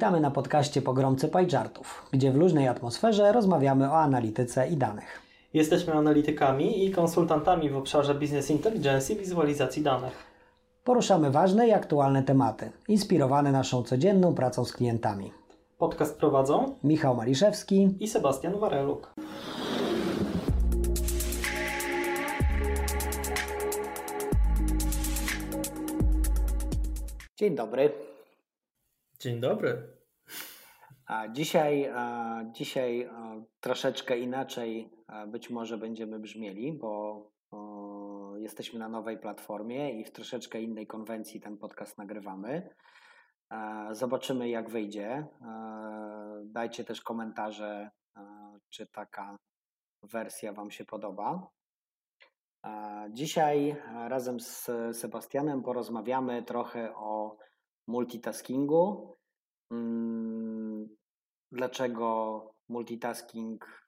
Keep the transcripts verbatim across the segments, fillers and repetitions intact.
Witamy na podcaście Pogromcy Pie Chartów, gdzie w luźnej atmosferze rozmawiamy o analityce i danych. Jesteśmy analitykami i konsultantami w obszarze Business Intelligence i wizualizacji danych. Poruszamy ważne i aktualne tematy, inspirowane naszą codzienną pracą z klientami. Podcast prowadzą Michał Maliszewski i Sebastian Wareluk. Dzień dobry. Dzień dobry. A dzisiaj, a dzisiaj a troszeczkę inaczej być może będziemy brzmieli, bo o, jesteśmy na nowej platformie i w troszeczkę innej konwencji ten podcast nagrywamy. A zobaczymy, jak wyjdzie. A dajcie też komentarze, a czy taka wersja Wam się podoba. A dzisiaj razem z Sebastianem porozmawiamy trochę o multitaskingu. Dlaczego multitasking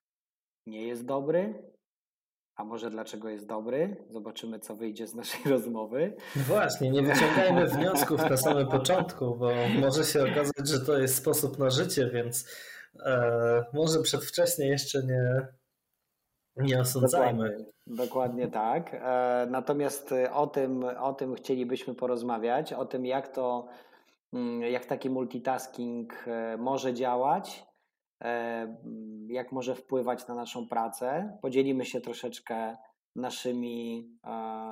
nie jest dobry? A może dlaczego jest dobry? Zobaczymy, co wyjdzie z naszej rozmowy. Właśnie, nie wyciągajmy wniosków na samym początku, bo może się okazać, że to jest sposób na życie, więc e, może przedwcześnie jeszcze nie, nie osądzajmy. Dokładnie, dokładnie tak. E, natomiast o tym, o tym chcielibyśmy porozmawiać, o tym, jak to jak taki multitasking może działać, jak może wpływać na naszą pracę. Podzielimy się troszeczkę naszymi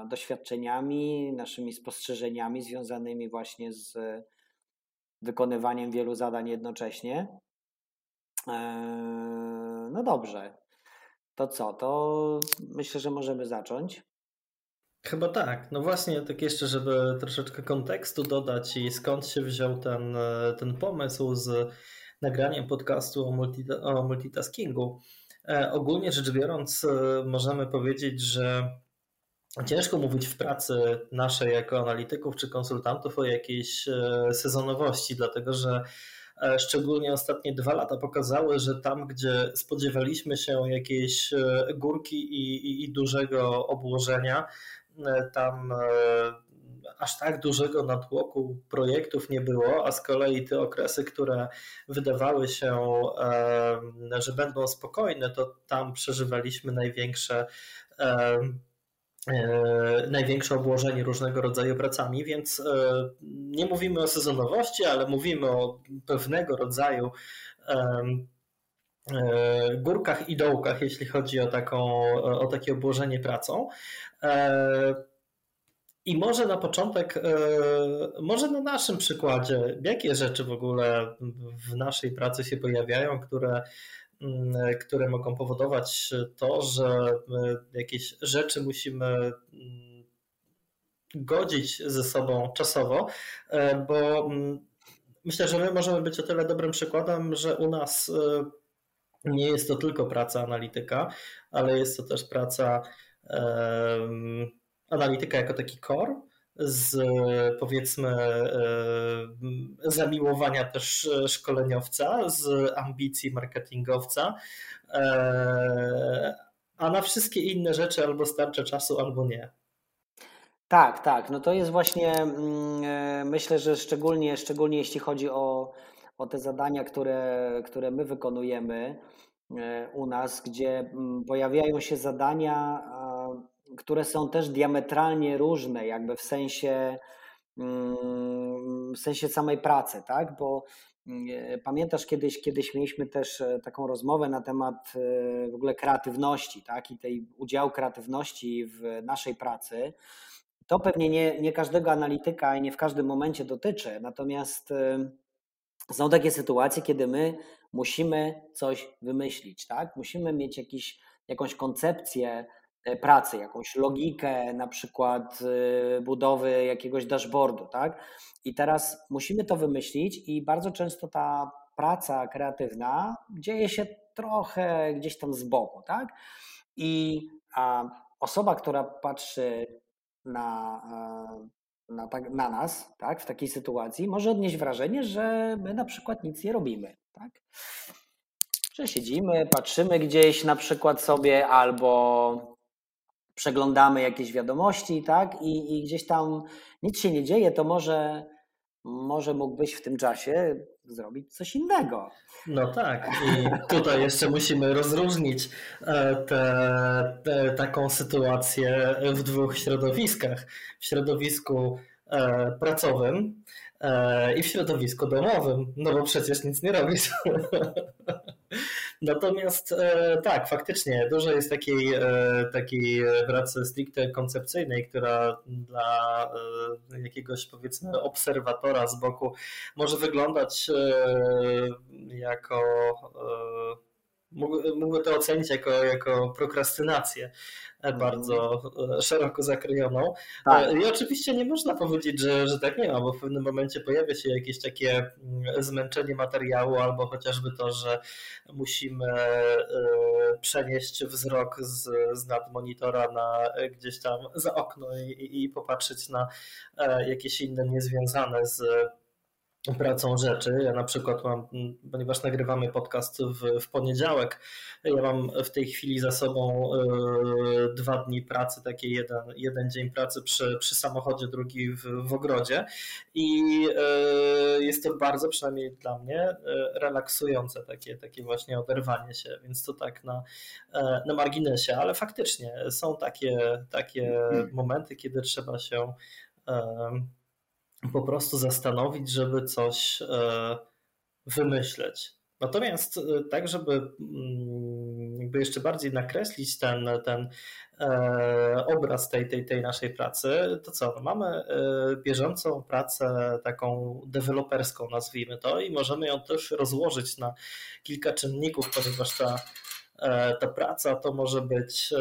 doświadczeniami, naszymi spostrzeżeniami związanymi właśnie z wykonywaniem wielu zadań jednocześnie. No dobrze, to co? To myślę, że możemy zacząć. Chyba tak. No właśnie, tak jeszcze, żeby troszeczkę kontekstu dodać i skąd się wziął ten, ten pomysł z nagraniem podcastu o, multita- o multitaskingu. E, ogólnie rzecz biorąc, e, możemy powiedzieć, że ciężko mówić w pracy naszej jako analityków czy konsultantów o jakiejś e, sezonowości, dlatego że e, szczególnie ostatnie dwa lata pokazały, że tam, gdzie spodziewaliśmy się jakiejś e, górki i, i, i dużego obłożenia, tam aż tak dużego natłoku projektów nie było, a z kolei te okresy, które wydawały się, że będą spokojne, to tam przeżywaliśmy największe, największe obłożenie różnego rodzaju pracami, więc nie mówimy o sezonowości, ale mówimy o pewnego rodzaju górkach i dołkach, jeśli chodzi o, taką, o takie obłożenie pracą. I może na początek, może na naszym przykładzie, jakie rzeczy w ogóle w naszej pracy się pojawiają, które, które mogą powodować to, że jakieś rzeczy musimy godzić ze sobą czasowo, bo myślę, że my możemy być o tyle dobrym przykładem, że u nas nie jest to tylko praca analityka, ale jest to też praca um, analityka jako taki core z powiedzmy um, zamiłowania też szkoleniowca, z ambicji marketingowca, um, a na wszystkie inne rzeczy albo starczy czasu, albo nie. Tak, tak. No to jest właśnie, myślę, że szczególnie, szczególnie jeśli chodzi o o te zadania, które, które my wykonujemy u nas, gdzie pojawiają się zadania, które są też diametralnie różne, jakby w sensie, w sensie samej pracy, tak? Bo pamiętasz, kiedyś, kiedyś mieliśmy też taką rozmowę na temat w ogóle kreatywności, tak? I tej udziału kreatywności w naszej pracy. To pewnie nie, nie każdego analityka i nie w każdym momencie dotyczy, natomiast są takie sytuacje, kiedy my musimy coś wymyślić, tak? Musimy mieć jakiś, jakąś koncepcję pracy, jakąś logikę na przykład budowy jakiegoś dashboardu, tak? I teraz musimy to wymyślić i bardzo często ta praca kreatywna dzieje się trochę gdzieś tam z boku, tak? I a osoba, która patrzy na Na, na nas, tak, w takiej sytuacji może odnieść wrażenie, że my na przykład nic nie robimy, tak? Że siedzimy, patrzymy gdzieś na przykład sobie albo przeglądamy jakieś wiadomości, tak? I, i gdzieś tam nic się nie dzieje, to może może mógłbyś w tym czasie zrobić coś innego. No tak, i tutaj jeszcze musimy rozróżnić te, te, taką sytuację w dwóch środowiskach. W środowisku pracowym i w środowisku domowym, no bo przecież nic nie robisz. Natomiast tak, faktycznie dużo jest takiej, takiej pracy stricte koncepcyjnej, która dla jakiegoś, powiedzmy, obserwatora z boku może wyglądać jako... Mógłby to ocenić jako, jako prokrastynację bardzo szeroko zakrojoną. I oczywiście nie można powiedzieć, że, że tak nie ma, bo w pewnym momencie pojawia się jakieś takie zmęczenie materiału albo chociażby to, że musimy przenieść wzrok z, z nad monitora na gdzieś tam za okno i, i popatrzeć na jakieś inne niezwiązane z pracą rzeczy. Ja na przykład mam, ponieważ nagrywamy podcast w, w poniedziałek, ja mam w tej chwili za sobą y, dwa dni pracy, taki jeden, jeden dzień pracy przy, przy samochodzie, drugi w, w ogrodzie i y, jest to bardzo, przynajmniej dla mnie, y, relaksujące takie, takie właśnie oderwanie się, więc to tak na, na marginesie, ale faktycznie są takie, takie hmm. momenty, kiedy trzeba się y, po prostu zastanowić, żeby coś wymyśleć. Natomiast tak, żeby jakby jeszcze bardziej nakreślić ten, ten obraz tej, tej, tej naszej pracy, to co? Mamy bieżącą pracę taką deweloperską, nazwijmy to, i możemy ją też rozłożyć na kilka czynników, ponieważ ta, ta praca to może być...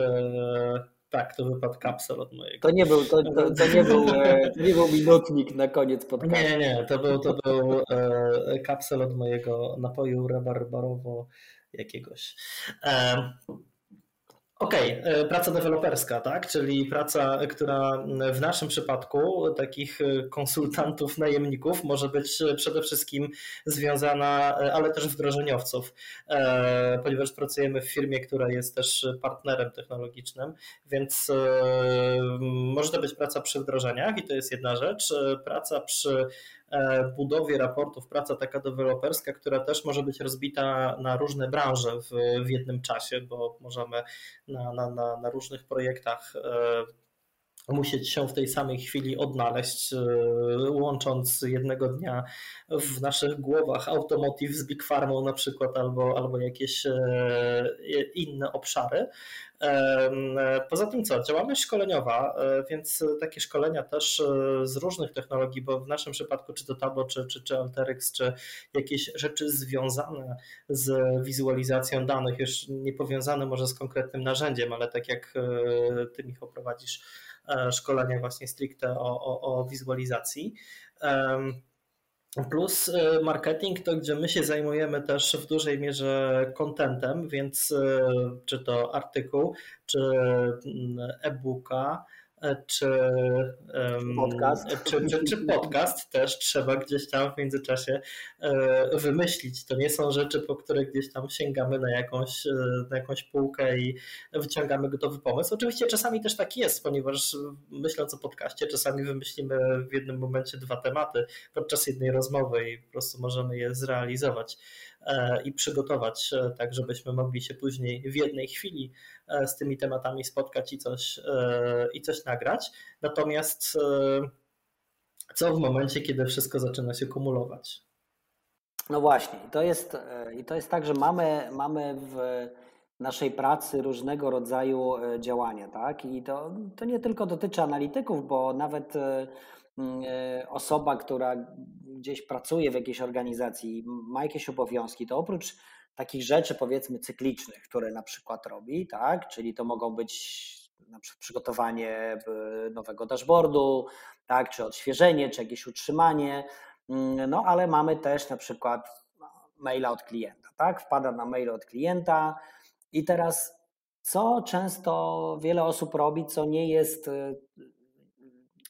Tak, to wypadł kapsel od mojego. To nie był, to, to, to nie był, to nie był minutnik na koniec podcastu. Nie, nie, to był, to był e, kapsel od mojego napoju rabarbarowo jakiegoś. E, Okej, okay, praca deweloperska, tak? Czyli praca, która w naszym przypadku takich konsultantów, najemników może być przede wszystkim związana, ale też wdrożeniowców, ponieważ pracujemy w firmie, która jest też partnerem technologicznym, więc może to być praca przy wdrożeniach i to jest jedna rzecz, praca przy budowie raportów, praca taka deweloperska, która też może być rozbita na różne branże w, w jednym czasie, bo możemy na, na, na, na różnych projektach musieć się w tej samej chwili odnaleźć, łącząc jednego dnia w naszych głowach automotive z Big Farmą na przykład, albo, albo jakieś inne obszary. Poza tym co? Działalność szkoleniowa, więc takie szkolenia też z różnych technologii, bo w naszym przypadku czy to Tableau, czy, czy, czy Alteryx, czy jakieś rzeczy związane z wizualizacją danych, już nie powiązane może z konkretnym narzędziem, ale tak jak ty, Michał, prowadzisz szkolenia właśnie stricte o, o, o wizualizacji. Plus marketing to, gdzie my się zajmujemy też w dużej mierze contentem, więc czy to artykuł, czy e-booka, czy podcast. Czy, czy, czy podcast też trzeba gdzieś tam w międzyczasie wymyślić. To nie są rzeczy, po które gdzieś tam sięgamy na jakąś, na jakąś półkę i wyciągamy gotowy pomysł. Oczywiście czasami też tak jest, ponieważ myśląc o podcaście czasami wymyślimy w jednym momencie dwa tematy podczas jednej rozmowy i po prostu możemy je zrealizować i przygotować tak, żebyśmy mogli się później w jednej chwili z tymi tematami spotkać i coś, i coś nagrać. Natomiast co w momencie, kiedy wszystko zaczyna się kumulować? No właśnie, to jest, i to jest tak, że mamy, mamy w naszej pracy różnego rodzaju działania, tak? I to, to nie tylko dotyczy analityków, bo nawet osoba, która gdzieś pracuje w jakiejś organizacji, ma jakieś obowiązki, to oprócz takich rzeczy, powiedzmy, cyklicznych, które na przykład robi, tak, czyli to mogą być na przykład przygotowanie nowego dashboardu, tak, czy odświeżenie, czy jakieś utrzymanie, no ale mamy też na przykład maila od klienta, tak, wpada na mail od klienta i teraz co często wiele osób robi, co nie jest,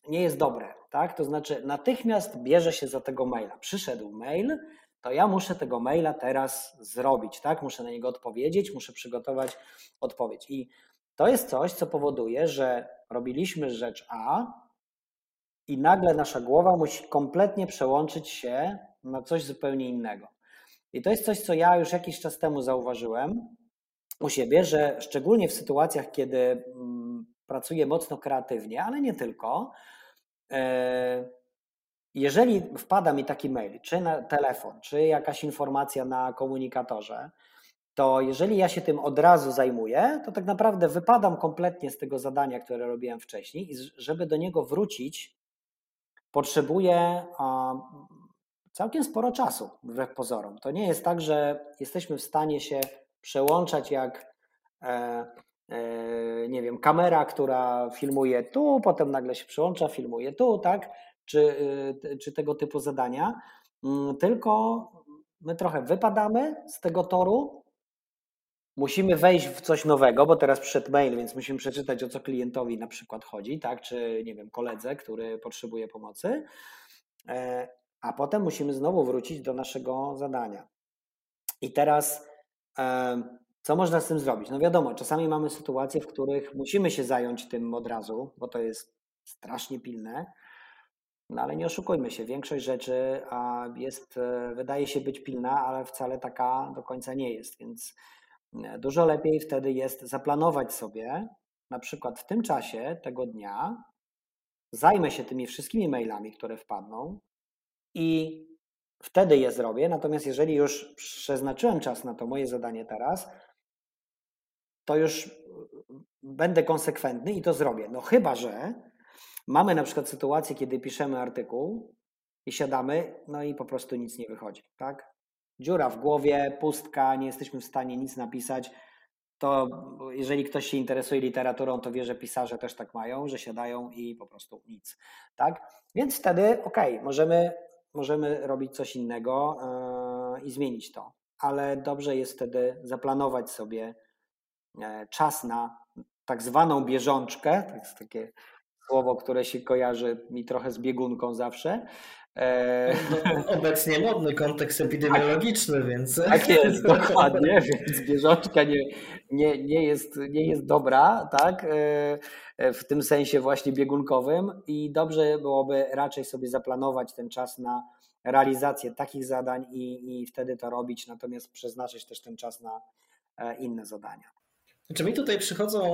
nie jest dobre, tak, to znaczy natychmiast bierze się za tego maila, przyszedł mail, to ja muszę tego maila teraz zrobić, tak, muszę na niego odpowiedzieć, muszę przygotować odpowiedź i to jest coś, co powoduje, że robiliśmy rzecz A i nagle nasza głowa musi kompletnie przełączyć się na coś zupełnie innego. I to jest coś, co ja już jakiś czas temu zauważyłem u siebie, że szczególnie w sytuacjach, kiedy pracuję mocno kreatywnie, ale nie tylko, jeżeli wpada mi taki mail, czy na telefon, czy jakaś informacja na komunikatorze, to jeżeli ja się tym od razu zajmuję, to tak naprawdę wypadam kompletnie z tego zadania, które robiłem wcześniej i żeby do niego wrócić, potrzebuję całkiem sporo czasu, wbrew pozorom. To nie jest tak, że jesteśmy w stanie się przełączać jak e, e, nie wiem, kamera, która filmuje tu, potem nagle się przełącza, filmuje tu, tak? Czy, y, czy tego typu zadania. Mm, tylko my trochę wypadamy z tego toru, musimy wejść w coś nowego, bo teraz przyszedł mail, więc musimy przeczytać, o co klientowi na przykład chodzi, tak? Czy nie wiem, koledze, który potrzebuje pomocy. E, a potem musimy znowu wrócić do naszego zadania. I teraz co można z tym zrobić? No wiadomo, czasami mamy sytuacje, w których musimy się zająć tym od razu, bo to jest strasznie pilne, no ale nie oszukujmy się, większość rzeczy jest, wydaje się być pilna, ale wcale taka do końca nie jest, więc dużo lepiej wtedy jest zaplanować sobie, na przykład w tym czasie tego dnia zajmę się tymi wszystkimi mailami, które wpadną i wtedy je zrobię, natomiast jeżeli już przeznaczyłem czas na to moje zadanie teraz, to już będę konsekwentny i to zrobię. No chyba że mamy na przykład sytuację, kiedy piszemy artykuł i siadamy, no i po prostu nic nie wychodzi, tak? Dziura w głowie, pustka, nie jesteśmy w stanie nic napisać. To jeżeli ktoś się interesuje literaturą, to wie, że pisarze też tak mają, że siadają i po prostu nic, tak? Więc wtedy okej, okay, możemy... Możemy robić coś innego yy, i zmienić to, ale dobrze jest wtedy zaplanować sobie yy, czas na tak zwaną bieżączkę, to jest takie słowo, które się kojarzy mi trochę z biegunką zawsze. No, obecnie modny kontekst epidemiologiczny, tak, więc... Tak jest, dokładnie, więc bieżączka nie, nie, nie, jest, nie jest dobra, tak, w tym sensie właśnie biegunkowym i dobrze byłoby raczej sobie zaplanować ten czas na realizację takich zadań i, i wtedy to robić, natomiast przeznaczyć też ten czas na inne zadania. Znaczy mi tutaj przychodzą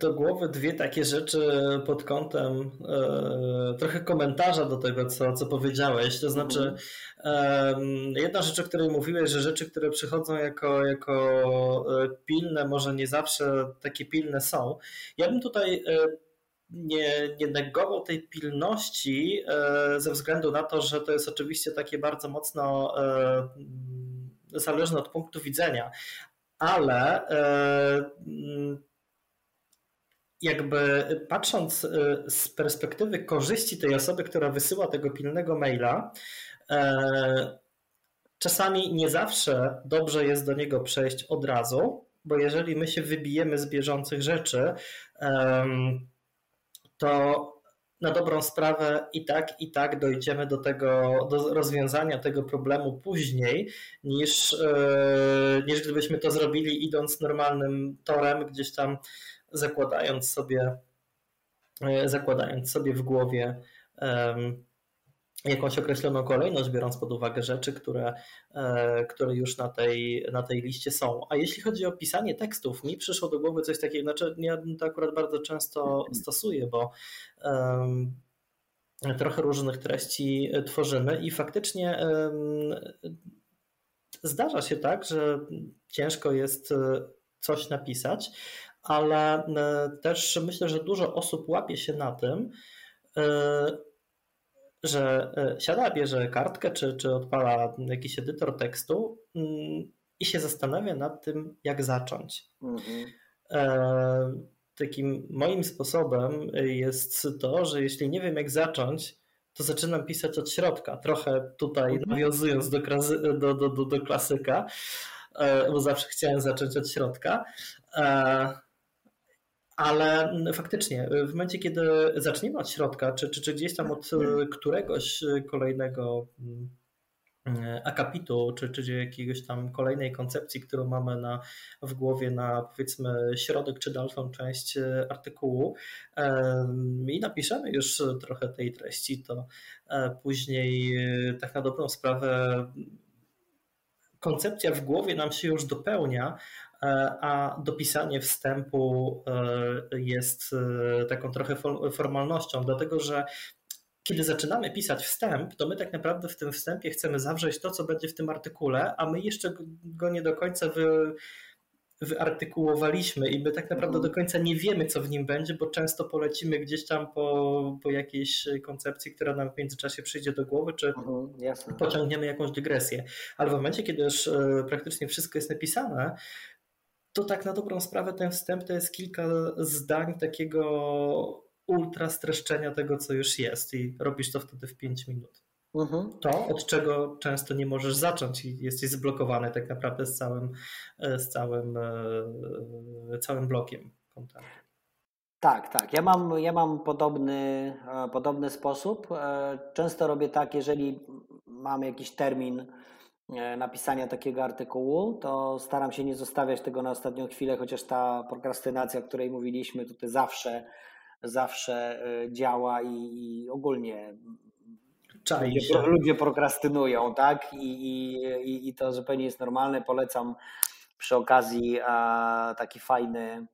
do głowy dwie takie rzeczy pod kątem e, trochę komentarza do tego, co, co powiedziałeś. To znaczy e, jedna rzecz, o której mówiłeś, że rzeczy, które przychodzą jako, jako pilne, może nie zawsze takie pilne są. Ja bym tutaj e, Nie, nie negował tej pilności e, ze względu na to, że to jest oczywiście takie bardzo mocno e, zależne od punktu widzenia. Ale jakby patrząc z perspektywy korzyści tej osoby, która wysyła tego pilnego maila, czasami nie zawsze dobrze jest do niego przejść od razu, bo jeżeli my się wybijemy z bieżących rzeczy, to na dobrą sprawę i tak, i tak dojdziemy do tego, do rozwiązania tego problemu później niż, yy, niż gdybyśmy to zrobili idąc normalnym torem, gdzieś tam zakładając sobie, yy, zakładając sobie w głowie yy, jakąś określoną kolejność, biorąc pod uwagę rzeczy, które, które już na tej, na tej liście są. A jeśli chodzi o pisanie tekstów, mi przyszło do głowy coś takiego, znaczy ja to akurat bardzo często stosuję, bo um, trochę różnych treści tworzymy i faktycznie um, zdarza się tak, że ciężko jest coś napisać, ale też myślę, że dużo osób łapie się na tym, um, że siada, bierze kartkę, czy, czy odpala jakiś edytor tekstu i się zastanawia nad tym, jak zacząć. Mm-hmm. Takim moim sposobem jest to, że jeśli nie wiem, jak zacząć, to zaczynam pisać od środka, trochę tutaj nawiązując do, klasy, do, do, do, do klasyka, bo zawsze chciałem zacząć od środka. Ale faktycznie w momencie, kiedy zaczniemy od środka, czy, czy, czy gdzieś tam od któregoś kolejnego akapitu, czy, czy jakiegoś tam kolejnej koncepcji, którą mamy na, w głowie na powiedzmy środek czy dalszą część artykułu i napiszemy już trochę tej treści, to później tak na dobrą sprawę koncepcja w głowie nam się już dopełnia, a dopisanie wstępu jest taką trochę formalnością, dlatego że kiedy zaczynamy pisać wstęp, to my tak naprawdę w tym wstępie chcemy zawrzeć to, co będzie w tym artykule, a my jeszcze go nie do końca wy, wyartykułowaliśmy i my tak naprawdę do końca nie wiemy, co w nim będzie, bo często polecimy gdzieś tam po, po jakiejś koncepcji, która nam w międzyczasie przyjdzie do głowy, czy Jasne. pociągniemy jakąś dygresję. Ale w momencie, kiedy już praktycznie wszystko jest napisane, to tak na dobrą sprawę ten wstęp to jest kilka zdań takiego ultra streszczenia tego, co już jest i robisz to wtedy w pięć minut. Mhm. To, od czego często nie możesz zacząć i jesteś zblokowany tak naprawdę z całym, z całym, całym blokiem kontentu. Tak, tak. Ja mam, ja mam podobny, podobny sposób. Często robię tak, jeżeli mam jakiś termin napisania takiego artykułu, to staram się nie zostawiać tego na ostatnią chwilę, chociaż ta prokrastynacja, o której mówiliśmy, tutaj zawsze zawsze działa i ogólnie ludzie, ludzie prokrastynują, tak? I, i, i to zupełnie jest normalne. Polecam przy okazji taki fajny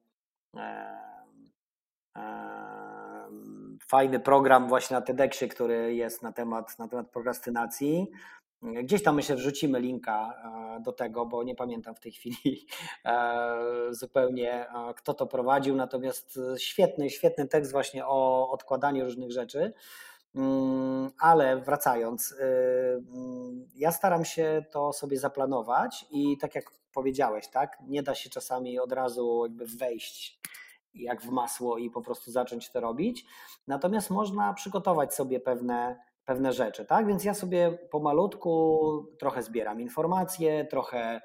fajny program właśnie na TEDxie, który jest na temat, na temat prokrastynacji. Gdzieś tam myślę wrzucimy linka do tego, bo nie pamiętam w tej chwili zupełnie, kto to prowadził, natomiast świetny, świetny tekst właśnie o odkładaniu różnych rzeczy, ale wracając, ja staram się to sobie zaplanować i tak jak powiedziałeś, tak, nie da się czasami od razu jakby wejść jak w masło i po prostu zacząć to robić, natomiast można przygotować sobie pewne pewne rzeczy, tak? Więc ja sobie pomalutku trochę zbieram informacje, trochę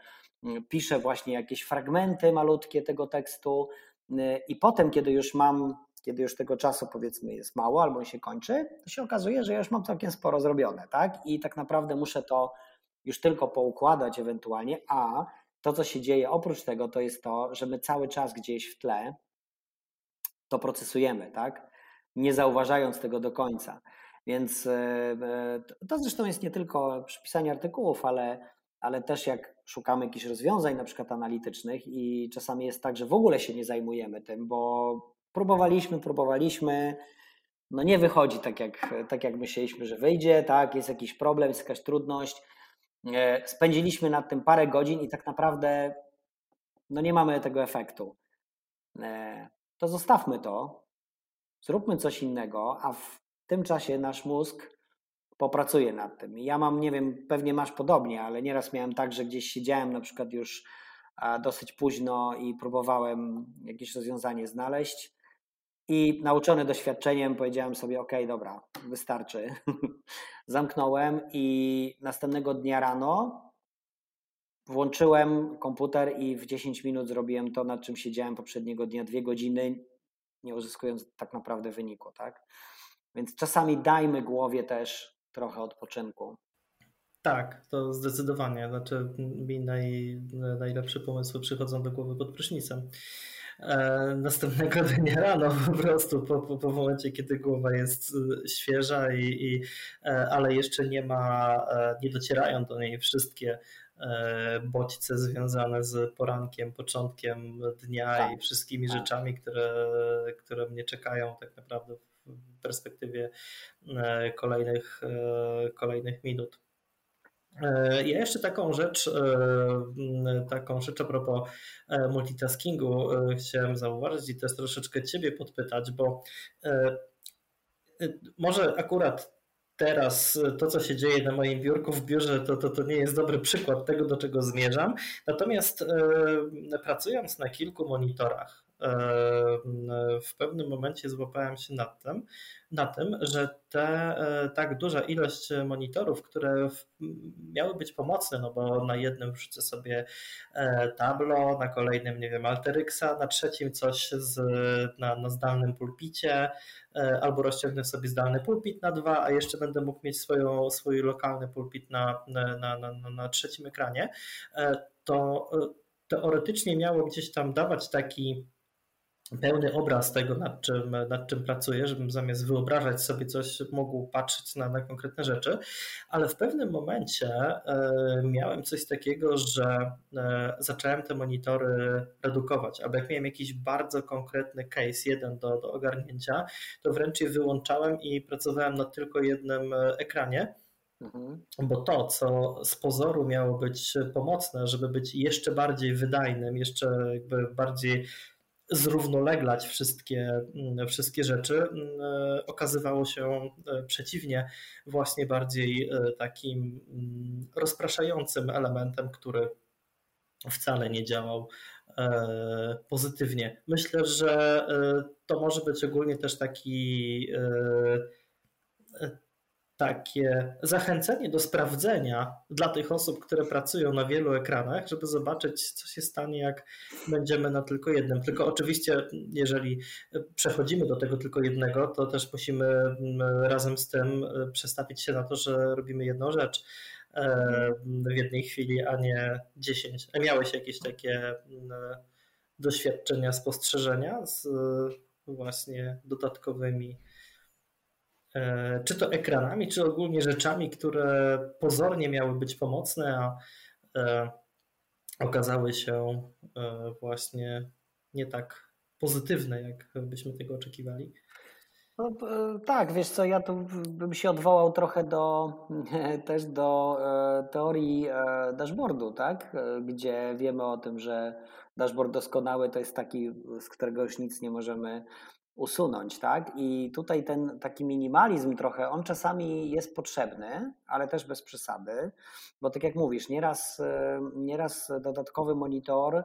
piszę właśnie jakieś fragmenty malutkie tego tekstu i potem, kiedy już mam, kiedy już tego czasu powiedzmy jest mało albo się kończy, to się okazuje, że ja już mam całkiem sporo zrobione, tak? I tak naprawdę muszę to już tylko poukładać ewentualnie, a to, co się dzieje oprócz tego, to jest to, że my cały czas gdzieś w tle to procesujemy, tak? Nie zauważając tego do końca. Więc to zresztą jest nie tylko przy pisaniu artykułów, ale, ale też jak szukamy jakichś rozwiązań na przykład analitycznych i czasami jest tak, że w ogóle się nie zajmujemy tym, bo próbowaliśmy, próbowaliśmy, no nie wychodzi tak jak, tak jak myśleliśmy, że wyjdzie, tak, jest jakiś problem, jest jakaś trudność, spędziliśmy nad tym parę godzin i tak naprawdę no nie mamy tego efektu. To zostawmy to, zróbmy coś innego, a w W tym czasie nasz mózg popracuje nad tym. Ja mam, nie wiem, pewnie masz podobnie, ale nieraz miałem tak, że gdzieś siedziałem na przykład już dosyć późno i próbowałem jakieś rozwiązanie znaleźć i nauczony doświadczeniem powiedziałem sobie, okej, dobra, wystarczy. Zamknąłem i następnego dnia rano włączyłem komputer i w dziesięć minut zrobiłem to, nad czym siedziałem poprzedniego dnia dwie godziny, nie uzyskując tak naprawdę wyniku, tak? Więc czasami dajmy głowie też trochę odpoczynku. Tak, to zdecydowanie. Znaczy mi naj, najlepsze pomysły przychodzą do głowy pod prysznicem. E, następnego dnia rano po prostu, po, po, po momencie, kiedy głowa jest świeża, i, i, ale jeszcze nie ma, nie docierają do niej wszystkie bodźce związane z porankiem, początkiem dnia tak, i wszystkimi tak. rzeczami, które, które mnie czekają tak naprawdę w perspektywie kolejnych, kolejnych minut. Ja jeszcze taką rzecz, taką rzecz a propos multitaskingu chciałem zauważyć i też troszeczkę Ciebie podpytać, bo może akurat teraz to, co się dzieje na moim biurku w biurze, to, to, to nie jest dobry przykład tego, do czego zmierzam. Natomiast pracując na kilku monitorach, w pewnym momencie złapałem się na tym, na tym że te, tak duża ilość monitorów, które miały być pomocne, no bo na jednym wrzucę sobie Tableau, na kolejnym, nie wiem, Alteryxa, na trzecim coś z, na, na zdalnym pulpicie, albo rozciągnę sobie zdalny pulpit na dwa, a jeszcze będę mógł mieć swoją, swój lokalny pulpit na, na, na, na, na trzecim ekranie, to teoretycznie miało gdzieś tam dawać taki pełny obraz tego, nad czym, nad czym pracuję, żebym zamiast wyobrażać sobie coś, mógł patrzeć na, na konkretne rzeczy, ale w pewnym momencie y, miałem coś takiego, że y, zacząłem te monitory redukować, albo jak miałem jakiś bardzo konkretny case, jeden do, do ogarnięcia, to wręcz je wyłączałem i pracowałem na tylko jednym ekranie. Bo to, co z pozoru miało być pomocne, żeby być jeszcze bardziej wydajnym, jeszcze jakby bardziej zrównoleglać wszystkie, wszystkie rzeczy, okazywało się przeciwnie, właśnie bardziej takim rozpraszającym elementem, który wcale nie działał pozytywnie. Myślę, że to może być ogólnie też taki... takie zachęcenie do sprawdzenia dla tych osób, które pracują na wielu ekranach, żeby zobaczyć, co się stanie, jak będziemy na tylko jednym. Tylko oczywiście, jeżeli przechodzimy do tego tylko jednego, to też musimy razem z tym przestawić się na to, że robimy jedną rzecz w jednej chwili, a nie dziesięć. Miałeś jakieś takie doświadczenia, spostrzeżenia z właśnie dodatkowymi czy to ekranami, czy ogólnie rzeczami, które pozornie miały być pomocne, a okazały się właśnie nie tak pozytywne, jak byśmy tego oczekiwali? No, tak, wiesz co, ja tu bym się odwołał trochę do, też do teorii dashboardu, tak? Gdzie wiemy o tym, że dashboard doskonały to jest taki, z którego już nic nie możemy usunąć, tak? I tutaj ten taki minimalizm trochę, on czasami jest potrzebny, ale też bez przesady, bo tak jak mówisz, nieraz, nieraz dodatkowy monitor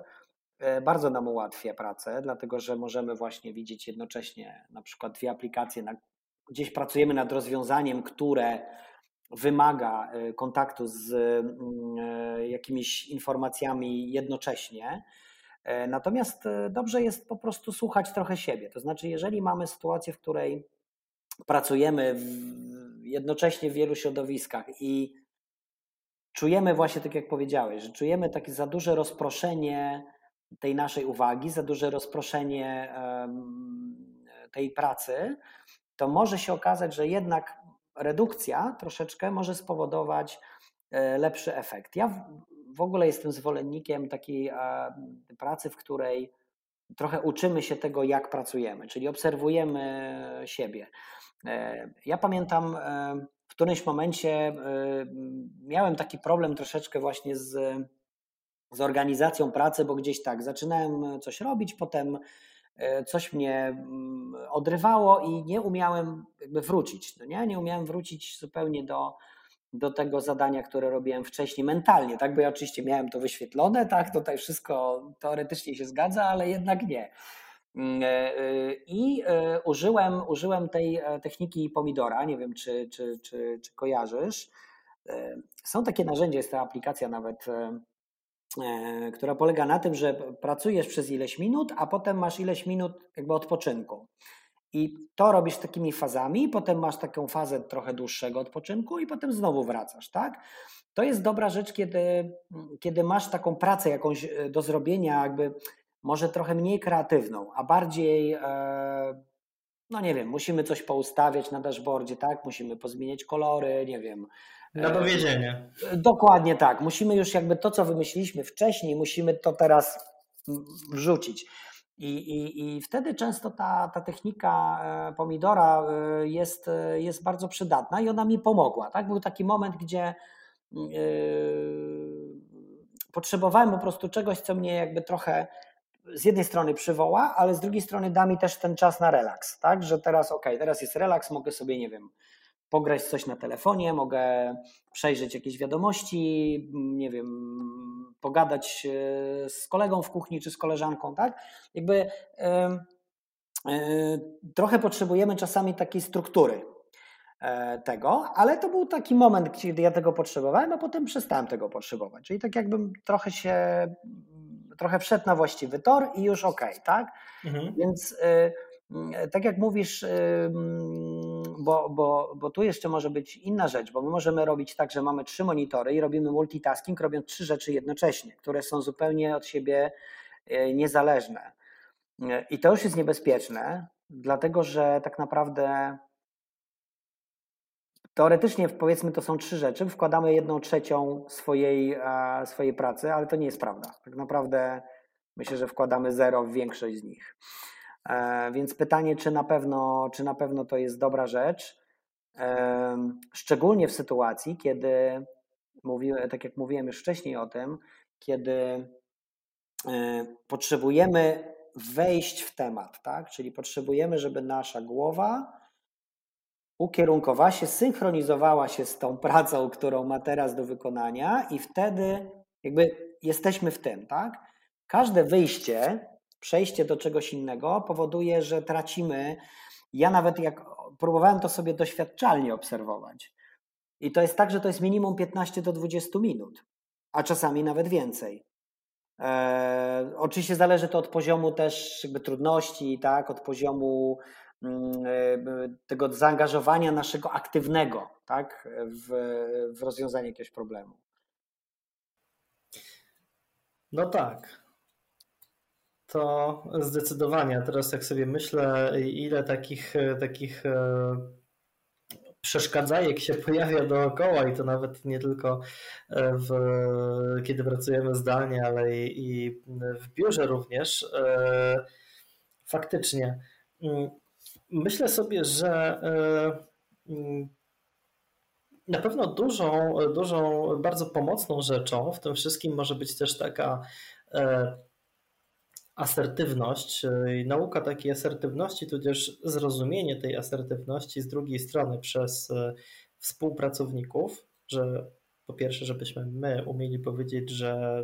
bardzo nam ułatwia pracę, dlatego że możemy właśnie widzieć jednocześnie na przykład dwie aplikacje, na, gdzieś pracujemy nad rozwiązaniem, które wymaga kontaktu z jakimiś informacjami jednocześnie. Natomiast dobrze jest po prostu słuchać trochę siebie. To znaczy, jeżeli mamy sytuację, w której pracujemy jednocześnie w wielu środowiskach i czujemy właśnie, tak jak powiedziałeś, że czujemy takie za duże rozproszenie tej naszej uwagi, za duże rozproszenie tej pracy, to może się okazać, że jednak redukcja troszeczkę może spowodować lepszy efekt. Ja w ogóle jestem zwolennikiem takiej pracy, w której trochę uczymy się tego, jak pracujemy, czyli obserwujemy siebie. Ja pamiętam, w którymś momencie miałem taki problem troszeczkę właśnie z, z organizacją pracy, bo gdzieś tak zaczynałem coś robić, potem coś mnie odrywało i nie umiałem jakby wrócić. No nie? nie umiałem wrócić zupełnie do... do tego zadania, które robiłem wcześniej mentalnie, tak, bo ja oczywiście miałem to wyświetlone, tak, tutaj wszystko teoretycznie się zgadza, ale jednak nie. I użyłem, użyłem tej techniki pomidora, nie wiem, czy, czy, czy, czy kojarzysz. Są takie narzędzia, jest ta aplikacja nawet, która polega na tym, że pracujesz przez ileś minut, a potem masz ileś minut jakby odpoczynku. I to robisz takimi fazami, potem masz taką fazę trochę dłuższego odpoczynku i potem znowu wracasz, tak? To jest dobra rzecz, kiedy, kiedy masz taką pracę jakąś do zrobienia, jakby może trochę mniej kreatywną, a bardziej, no nie wiem, musimy coś poustawiać na dashboardzie, tak? Musimy pozmieniać kolory, nie wiem. Na dowiedzenie. Dokładnie tak. Musimy już jakby to, co wymyśliliśmy wcześniej, musimy to teraz wrzucić. I, i, I wtedy często ta, ta technika pomidora jest, jest bardzo przydatna i ona mi pomogła. Tak? Był taki moment, gdzie yy, potrzebowałem po prostu czegoś, co mnie jakby trochę z jednej strony przywoła, ale z drugiej strony da mi też ten czas na relaks. Tak? Że teraz okej, okay, teraz jest relaks, mogę sobie, nie wiem, pograć coś na telefonie, mogę przejrzeć jakieś wiadomości, nie wiem, pogadać z kolegą w kuchni czy z koleżanką, tak? Jakby yy, yy, trochę potrzebujemy czasami takiej struktury tego, ale to był taki moment, kiedy ja tego potrzebowałem, a potem przestałem tego potrzebować. Czyli tak jakbym trochę się, trochę wszedł na właściwy tor i już okej, okay, tak? Mhm. Więc y, tak jak mówisz, y, bo, bo, bo tu jeszcze może być inna rzecz, bo my możemy robić tak, że mamy trzy monitory i robimy multitasking, robiąc trzy rzeczy jednocześnie, które są zupełnie od siebie niezależne. I to już jest niebezpieczne, dlatego że tak naprawdę teoretycznie, powiedzmy, to są trzy rzeczy, wkładamy jedną trzecią swojej, e, swojej pracy, ale to nie jest prawda. Tak naprawdę myślę, że wkładamy zero w większość z nich. E, więc pytanie, czy na pewno, czy na pewno to jest dobra rzecz, e, szczególnie w sytuacji, kiedy, mówiłem, tak jak mówiłem już wcześniej o tym, kiedy e, potrzebujemy wejść w temat, tak? Czyli potrzebujemy, żeby nasza głowa ukierunkowała się, synchronizowała się z tą pracą, którą ma teraz do wykonania, i wtedy jakby jesteśmy w tym, tak? Każde wyjście, przejście do czegoś innego powoduje, że tracimy. Ja nawet jak próbowałem to sobie doświadczalnie obserwować, i to jest tak, że to jest minimum piętnaście do dwudziestu minut, a czasami nawet więcej. Eee, oczywiście zależy to od poziomu też jakby trudności, tak? Od poziomu tego zaangażowania naszego aktywnego, tak, w, w rozwiązanie jakiegoś problemu. No tak. To zdecydowanie. Teraz jak sobie myślę, ile takich, takich przeszkadzajek się pojawia dookoła, i to nawet nie tylko w, kiedy pracujemy zdalnie, ale i, i w biurze również. Faktycznie. Myślę sobie, że na pewno dużą, dużą, bardzo pomocną rzeczą w tym wszystkim może być też taka asertywność i nauka takiej asertywności, tudzież zrozumienie tej asertywności z drugiej strony przez współpracowników, że po pierwsze, żebyśmy my umieli powiedzieć, że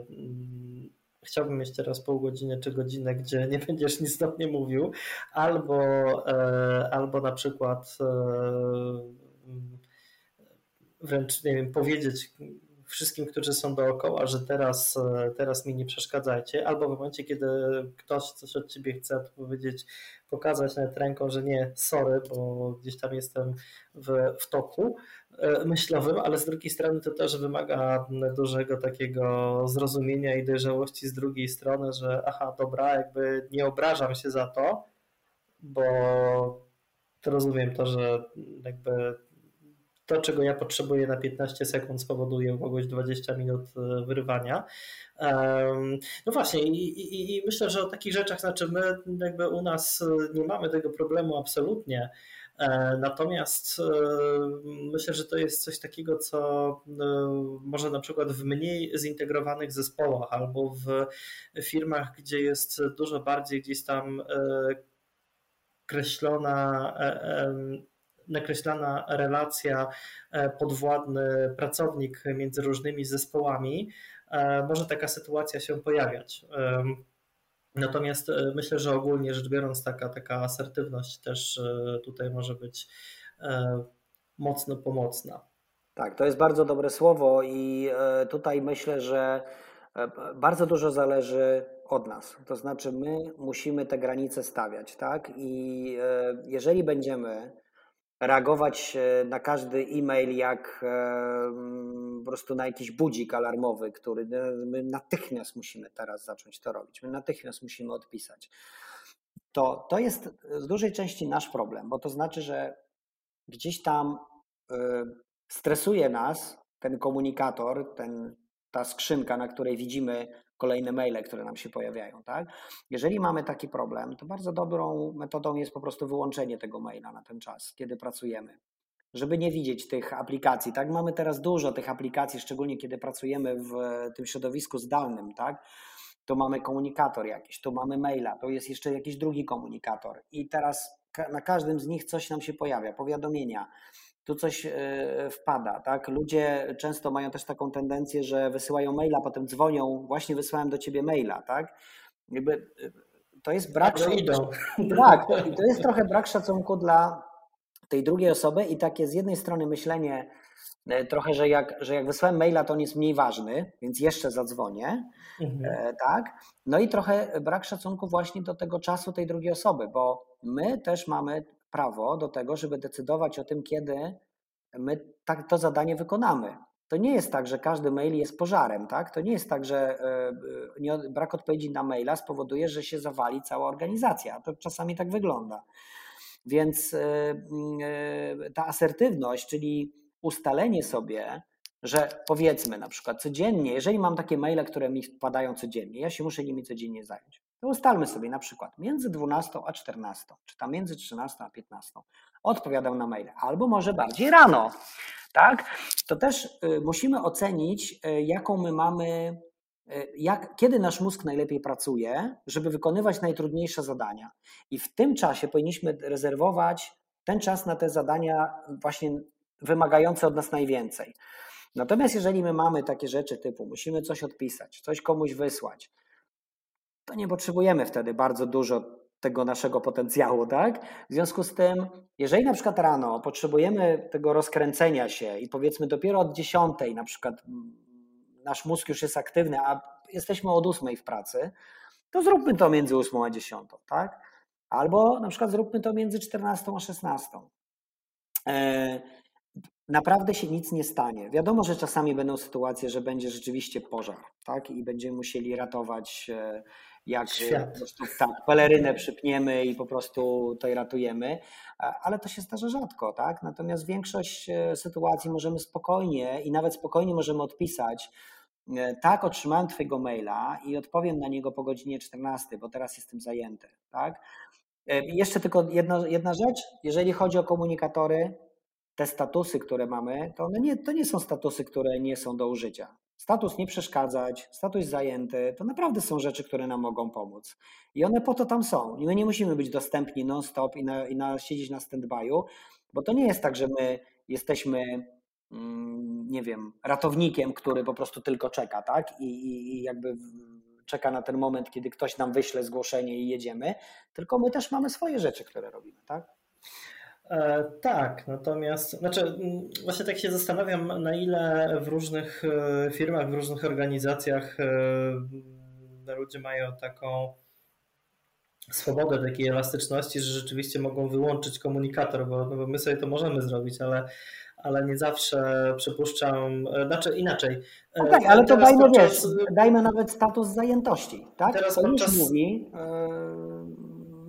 chciałbym mieć teraz pół godziny czy godzinę, gdzie nie będziesz nic do mnie mówił, albo, e, albo na przykład e, wręcz nie wiem, powiedzieć wszystkim, którzy są dookoła, że teraz, teraz mi nie przeszkadzajcie, albo w momencie, kiedy ktoś coś od ciebie chce, to powiedzieć, pokazać nawet ręką, że nie, sorry, bo gdzieś tam jestem w, w toku myślowym, ale z drugiej strony to też wymaga dużego takiego zrozumienia i dojrzałości z drugiej strony, że aha, dobra, jakby nie obrażam się za to, bo to rozumiem to, że jakby to, czego ja potrzebuję na piętnaście sekund, spowoduje u kogoś dwadzieścia minut wyrywania. No właśnie, i, i, i myślę, że o takich rzeczach, znaczy my jakby u nas nie mamy tego problemu absolutnie, natomiast myślę, że to jest coś takiego, co może na przykład w mniej zintegrowanych zespołach albo w firmach, gdzie jest dużo bardziej gdzieś tam kreślona nakreślana relacja podwładny pracownik między różnymi zespołami, może taka sytuacja się pojawiać. Natomiast myślę, że ogólnie rzecz biorąc taka, taka asertywność też tutaj może być mocno pomocna. Tak, to jest bardzo dobre słowo i tutaj myślę, że bardzo dużo zależy od nas. To znaczy my musimy te granice stawiać, tak? I jeżeli będziemy reagować na każdy e-mail jak po prostu na jakiś budzik alarmowy, który my natychmiast musimy teraz zacząć to robić, my natychmiast musimy odpisać. To, to jest z dużej części nasz problem, bo to znaczy, że gdzieś tam stresuje nas ten komunikator, ten, ta skrzynka, na której widzimy kolejne maile, które nam się pojawiają, tak? Jeżeli mamy taki problem, to bardzo dobrą metodą jest po prostu wyłączenie tego maila na ten czas, kiedy pracujemy, żeby nie widzieć tych aplikacji, tak? Mamy teraz dużo tych aplikacji, szczególnie kiedy pracujemy w tym środowisku zdalnym, tak? To mamy komunikator jakiś, tu mamy maila, to jest jeszcze jakiś drugi komunikator i teraz na każdym z nich coś nam się pojawia, powiadomienia, tu coś wpada, tak? Ludzie często mają też taką tendencję, że wysyłają maila, potem dzwonią, właśnie wysłałem do ciebie maila, tak? Jakby to jest brak szacunku. Tak, to jest trochę brak szacunku dla tej drugiej osoby i takie z jednej strony myślenie trochę, że jak, że jak wysłałem maila, to on jest mniej ważny, więc jeszcze zadzwonię, mhm. tak? No i trochę brak szacunku właśnie do tego czasu tej drugiej osoby, bo my też mamy prawo do tego, żeby decydować o tym, kiedy my tak to zadanie wykonamy. To nie jest tak, że każdy mail jest pożarem, tak? To nie jest tak, że nie, brak odpowiedzi na maila spowoduje, że się zawali cała organizacja. To czasami tak wygląda. Więc ta asertywność, czyli ustalenie sobie, że powiedzmy na przykład codziennie, jeżeli mam takie maile, które mi wpadają codziennie, ja się muszę nimi codziennie zająć, to ustalmy sobie na przykład między dwunastą a czternastą, czy tam między trzynastą a piętnastą odpowiadam na maile, albo może bardziej rano, tak? To też musimy ocenić, jaką my mamy, jak, kiedy nasz mózg najlepiej pracuje, żeby wykonywać najtrudniejsze zadania. I w tym czasie powinniśmy rezerwować ten czas na te zadania właśnie wymagające od nas najwięcej. Natomiast jeżeli my mamy takie rzeczy typu musimy coś odpisać, coś komuś wysłać, to nie potrzebujemy wtedy bardzo dużo tego naszego potencjału, tak? W związku z tym, jeżeli na przykład rano potrzebujemy tego rozkręcenia się i powiedzmy dopiero od dziesiątej na przykład nasz mózg już jest aktywny, a jesteśmy od ósmej w pracy, to zróbmy to między ósmą a dziesiątą, tak? Albo na przykład zróbmy to między czternastą a szesnastą. Naprawdę się nic nie stanie. Wiadomo, że czasami będą sytuacje, że będzie rzeczywiście pożar, tak? I będziemy musieli ratować, jak po prostu, tak, pelerynę przypniemy i po prostu to ratujemy, ale to się zdarza rzadko, tak? Natomiast większość sytuacji możemy spokojnie i nawet spokojnie możemy odpisać: tak, otrzymałem twojego maila i odpowiem na niego po godzinie czternastej, bo teraz jestem zajęty, tak? Jeszcze tylko jedna, jedna rzecz, jeżeli chodzi o komunikatory, te statusy, które mamy, to, one nie, to nie są statusy, które nie są do użycia. Status nie przeszkadzać, status zajęty, to naprawdę są rzeczy, które nam mogą pomóc. I one po to tam są. I my nie musimy być dostępni non-stop i, na, i na, siedzieć na stand-by'u, bo to nie jest tak, że my jesteśmy, nie wiem, ratownikiem, który po prostu tylko czeka, tak? I, i jakby czeka na ten moment, kiedy ktoś nam wyśle zgłoszenie i jedziemy, tylko my też mamy swoje rzeczy, które robimy, tak? Tak, natomiast znaczy, właśnie tak się zastanawiam, na ile w różnych firmach, w różnych organizacjach ludzie mają taką swobodę, takiej elastyczności, że rzeczywiście mogą wyłączyć komunikator, bo, no bo my sobie to możemy zrobić, ale, ale nie zawsze przypuszczam, znaczy inaczej. No tak, ale to dajmy, podczas, wiesz, dajmy nawet status zajętości, tak? Teraz to podczas... już mówi, yy...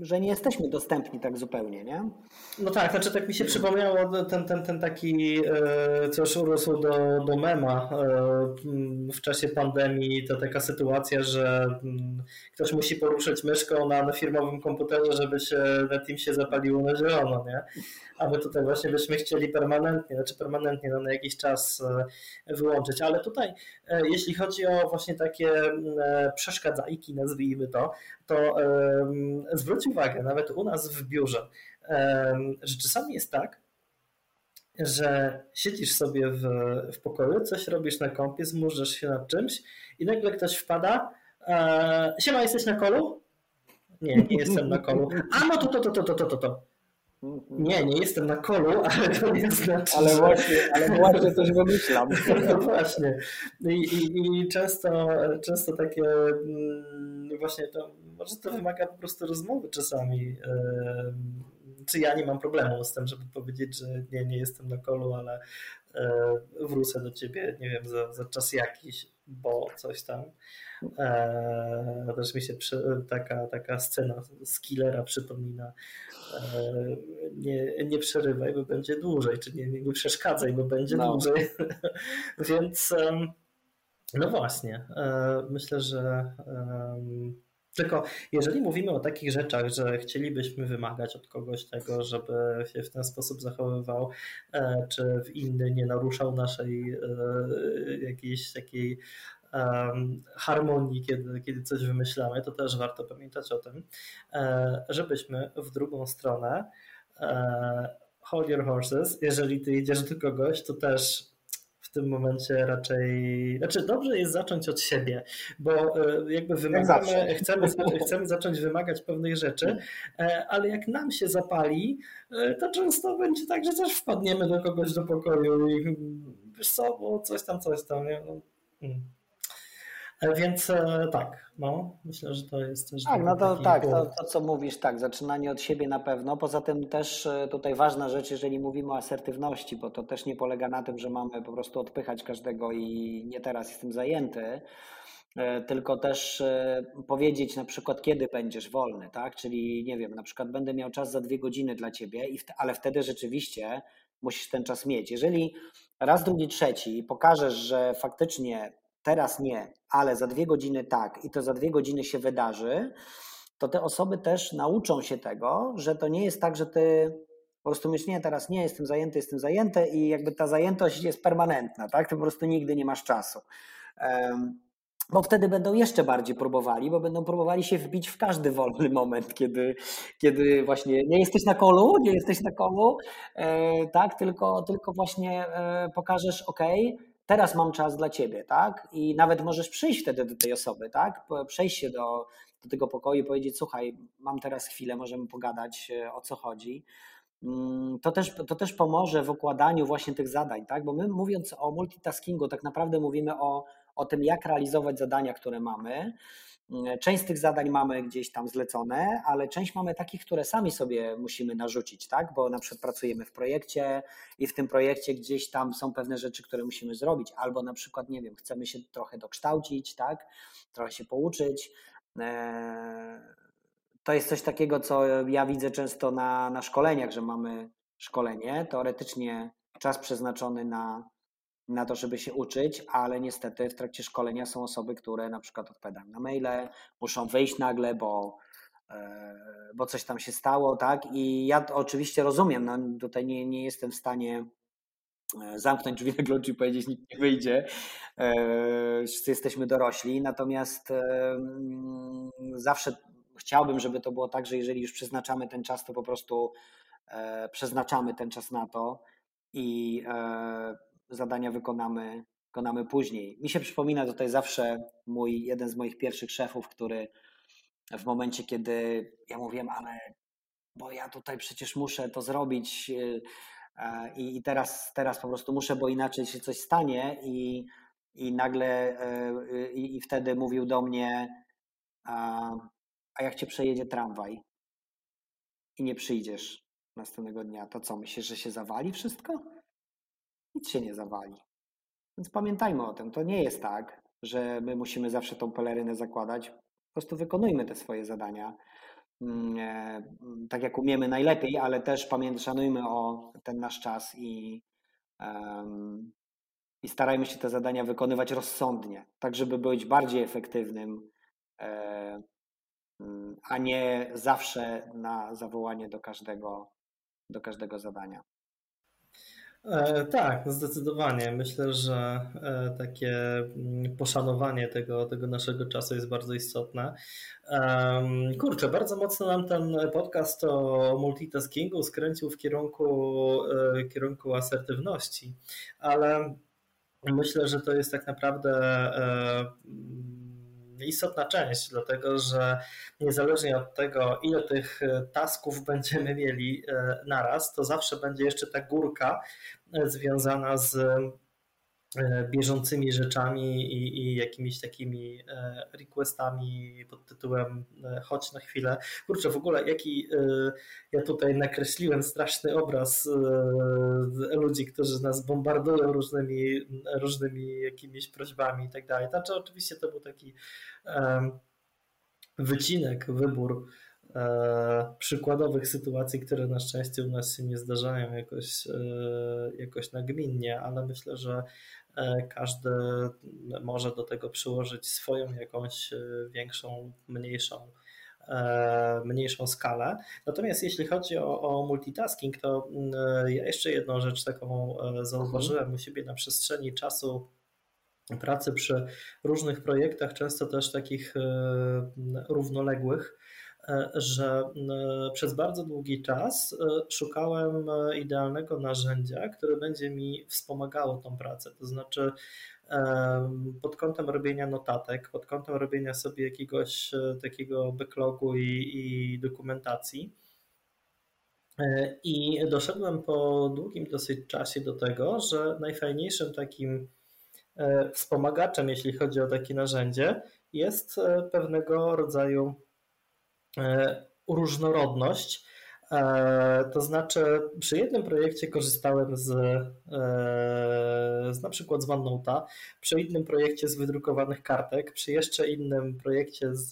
że nie jesteśmy dostępni tak zupełnie, nie? No tak, znaczy tak mi się przypomniało ten, ten, ten taki, co już urósł do, do mema w czasie pandemii, to taka sytuacja, że ktoś musi poruszyć myszką na, na firmowym komputerze, żeby się na Teamsie zapaliło na zielono, nie? A my tutaj właśnie byśmy chcieli permanentnie, znaczy permanentnie no, na jakiś czas wyłączyć, ale tutaj jeśli chodzi o właśnie takie przeszkadzajki, nazwijmy to, to zwróć uwagę, nawet u nas w biurze, że czasami jest tak, że siedzisz sobie w, w pokoju, coś robisz na kompie, zmurzasz się nad czymś i nagle ktoś wpada, siema, jesteś na kolu? Nie, nie jestem na kolu. A no to, to, to, to, to, to, to. Nie, nie jestem na kolu, ale to nie znaczy, ale właśnie, że... ale właśnie coś wymyślam. No właśnie. I, i, i często, często takie właśnie to, może to wymaga po prostu rozmowy czasami. Czy ja nie mam problemu z tym, żeby powiedzieć, że nie, nie jestem na kolu, ale wrócę do ciebie, nie wiem, za, za czas jakiś, bo coś tam. Eee, też mi się przy, taka, taka scena z Killera przypomina. Eee, nie, nie przerywaj, bo będzie dłużej, czy nie, nie przeszkadzaj, bo będzie no. dłużej. Więc no właśnie, eee, myślę, że eee, tylko jeżeli mówimy o takich rzeczach, że chcielibyśmy wymagać od kogoś tego, żeby się w ten sposób zachowywał, czy w inny nie naruszał naszej jakiejś takiej harmonii, kiedy, kiedy coś wymyślamy, to też warto pamiętać o tym, żebyśmy w drugą stronę hold your horses. Jeżeli ty idziesz do kogoś, to też w tym momencie raczej... Znaczy dobrze jest zacząć od siebie, bo jakby wymagamy, chcemy, chcemy zacząć wymagać pewnych rzeczy, ale jak nam się zapali, to często będzie tak, że też wpadniemy do kogoś do pokoju i wiesz co, bo coś tam, coś tam. Nie? Więc tak, no, myślę, że to jest też... Tak, no to, tak to, to co mówisz, tak, zaczynanie od siebie na pewno. Poza tym też tutaj ważna rzecz, jeżeli mówimy o asertywności, bo to też nie polega na tym, że mamy po prostu odpychać każdego i nie teraz jestem zajęty, tylko też powiedzieć na przykład, kiedy będziesz wolny, tak? Czyli nie wiem, na przykład będę miał czas za dwie godziny dla ciebie, i wte, ale wtedy rzeczywiście musisz ten czas mieć. Jeżeli raz, drugi, trzeci pokażesz, że faktycznie teraz nie, ale za dwie godziny tak i to za dwie godziny się wydarzy, to te osoby też nauczą się tego, że to nie jest tak, że ty po prostu myślisz, nie, teraz nie, jestem zajęty, jestem zajęty i jakby ta zajętość jest permanentna, tak? Ty po prostu nigdy nie masz czasu. Um, bo wtedy będą jeszcze bardziej próbowali, bo będą próbowali się wbić w każdy wolny moment, kiedy, kiedy właśnie nie jesteś na kolu, nie jesteś na kolu, e, tak? Tylko, tylko właśnie e, pokażesz, ok, teraz mam czas dla ciebie, tak? I nawet możesz przyjść wtedy do tej osoby, tak? Przejść się do, do tego pokoju i powiedzieć, słuchaj, mam teraz chwilę, możemy pogadać, o co chodzi. To też, to też pomoże w układaniu właśnie tych zadań, tak? Bo my, mówiąc o multitaskingu, tak naprawdę mówimy o, o tym, jak realizować zadania, które mamy. Część z tych zadań mamy gdzieś tam zlecone, ale część mamy takich, które sami sobie musimy narzucić, tak? Bo na przykład pracujemy w projekcie i w tym projekcie gdzieś tam są pewne rzeczy, które musimy zrobić, albo na przykład, nie wiem, chcemy się trochę dokształcić, tak? Trochę się pouczyć. To jest coś takiego, co ja widzę często na, na szkoleniach, że mamy szkolenie, teoretycznie czas przeznaczony na na to, żeby się uczyć, ale niestety w trakcie szkolenia są osoby, które na przykład odpowiadają na maile, muszą wyjść nagle, bo, bo coś tam się stało, tak? I ja to oczywiście rozumiem, no tutaj nie, nie jestem w stanie zamknąć drzwi na klucz i powiedzieć, nikt nie wyjdzie, wszyscy jesteśmy dorośli, natomiast zawsze chciałbym, żeby to było tak, że jeżeli już przeznaczamy ten czas, to po prostu przeznaczamy ten czas na to i zadania wykonamy, wykonamy później. Mi się przypomina tutaj zawsze mój jeden z moich pierwszych szefów, który w momencie, kiedy ja mówiłem, ale bo ja tutaj przecież muszę to zrobić yy, i, i teraz, teraz po prostu muszę, bo inaczej się coś stanie i, i nagle yy, i, i wtedy mówił do mnie, a, a jak cię przejedzie tramwaj i nie przyjdziesz następnego dnia, to co, myślisz, że się zawali wszystko? Nic się nie zawali. Więc pamiętajmy o tym. To nie jest tak, że my musimy zawsze tą pelerynę zakładać. Po prostu wykonujmy te swoje zadania tak, jak umiemy najlepiej, ale też szanujmy o ten nasz czas i, um, i starajmy się te zadania wykonywać rozsądnie, tak żeby być bardziej efektywnym, um, a nie zawsze na zawołanie do każdego, do każdego zadania. E, tak, no zdecydowanie. Myślę, że e, takie poszanowanie tego, tego naszego czasu jest bardzo istotne. E, kurczę, bardzo mocno nam ten podcast o multitaskingu skręcił w kierunku, e, kierunku asertywności, ale myślę, że to jest tak naprawdę e, istotna część, dlatego że niezależnie od tego, ile tych tasków będziemy mieli naraz, to zawsze będzie jeszcze ta górka związana z bieżącymi rzeczami i, i jakimiś takimi requestami pod tytułem chodź na chwilę. Kurczę, w ogóle jaki ja tutaj nakreśliłem straszny obraz ludzi, którzy nas bombardują różnymi, różnymi jakimiś prośbami i tak dalej. Znaczy oczywiście to był taki wycinek, wybór przykładowych sytuacji, które na szczęście u nas się nie zdarzają jakoś, jakoś nagminnie, ale myślę, że każdy może do tego przyłożyć swoją jakąś większą, mniejszą, mniejszą skalę. Natomiast jeśli chodzi o, o multitasking, to ja jeszcze jedną rzecz taką zauważyłem mhm. u siebie na przestrzeni czasu pracy przy różnych projektach, często też takich równoległych, że przez bardzo długi czas szukałem idealnego narzędzia, które będzie mi wspomagało tą pracę, to znaczy pod kątem robienia notatek, pod kątem robienia sobie jakiegoś takiego backlogu i, i dokumentacji. I doszedłem po długim dosyć czasie do tego, że najfajniejszym takim wspomagaczem, jeśli chodzi o takie narzędzie, jest pewnego rodzaju różnorodność. To znaczy przy jednym projekcie korzystałem z, z na przykład z OneNote'a, przy innym projekcie z wydrukowanych kartek, przy jeszcze innym projekcie z,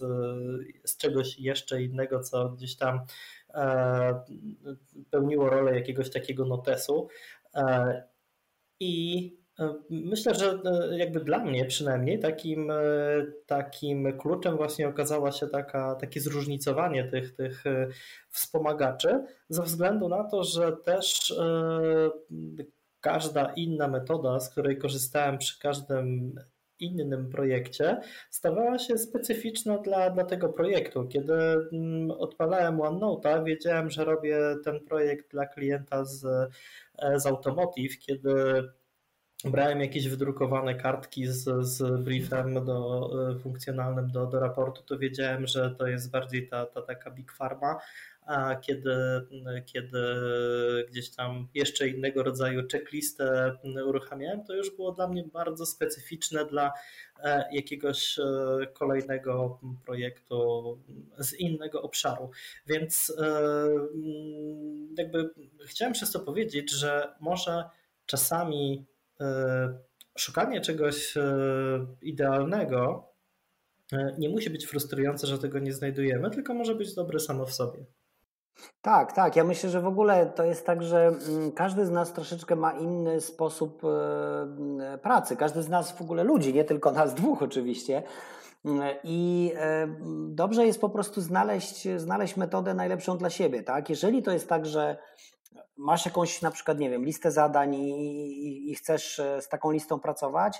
z czegoś jeszcze innego, co gdzieś tam pełniło rolę jakiegoś takiego notesu. I myślę, że jakby dla mnie przynajmniej takim, takim kluczem właśnie okazało się taka, takie zróżnicowanie tych, tych wspomagaczy, ze względu na to, że też każda inna metoda, z której korzystałem przy każdym innym projekcie, stawała się specyficzna dla, dla tego projektu. Kiedy odpalałem OneNote'a, wiedziałem, że robię ten projekt dla klienta z, z Automotive. Kiedy brałem jakieś wydrukowane kartki z, z briefem do, funkcjonalnym do, do raportu, to wiedziałem, że to jest bardziej ta, ta taka big pharma, a kiedy, kiedy gdzieś tam jeszcze innego rodzaju checklistę uruchamiałem, to już było dla mnie bardzo specyficzne dla jakiegoś kolejnego projektu z innego obszaru. Więc jakby chciałem przez to powiedzieć, że może czasami szukanie czegoś idealnego nie musi być frustrujące, że tego nie znajdujemy, tylko może być dobre samo w sobie. Tak, tak. Ja myślę, że w ogóle to jest tak, że każdy z nas troszeczkę ma inny sposób pracy. Każdy z nas w ogóle ludzi, nie tylko nas dwóch oczywiście. I dobrze jest po prostu znaleźć, znaleźć metodę najlepszą dla siebie, tak? Jeżeli to jest tak, że masz jakąś na przykład, nie wiem, listę zadań i, i, i chcesz z taką listą pracować,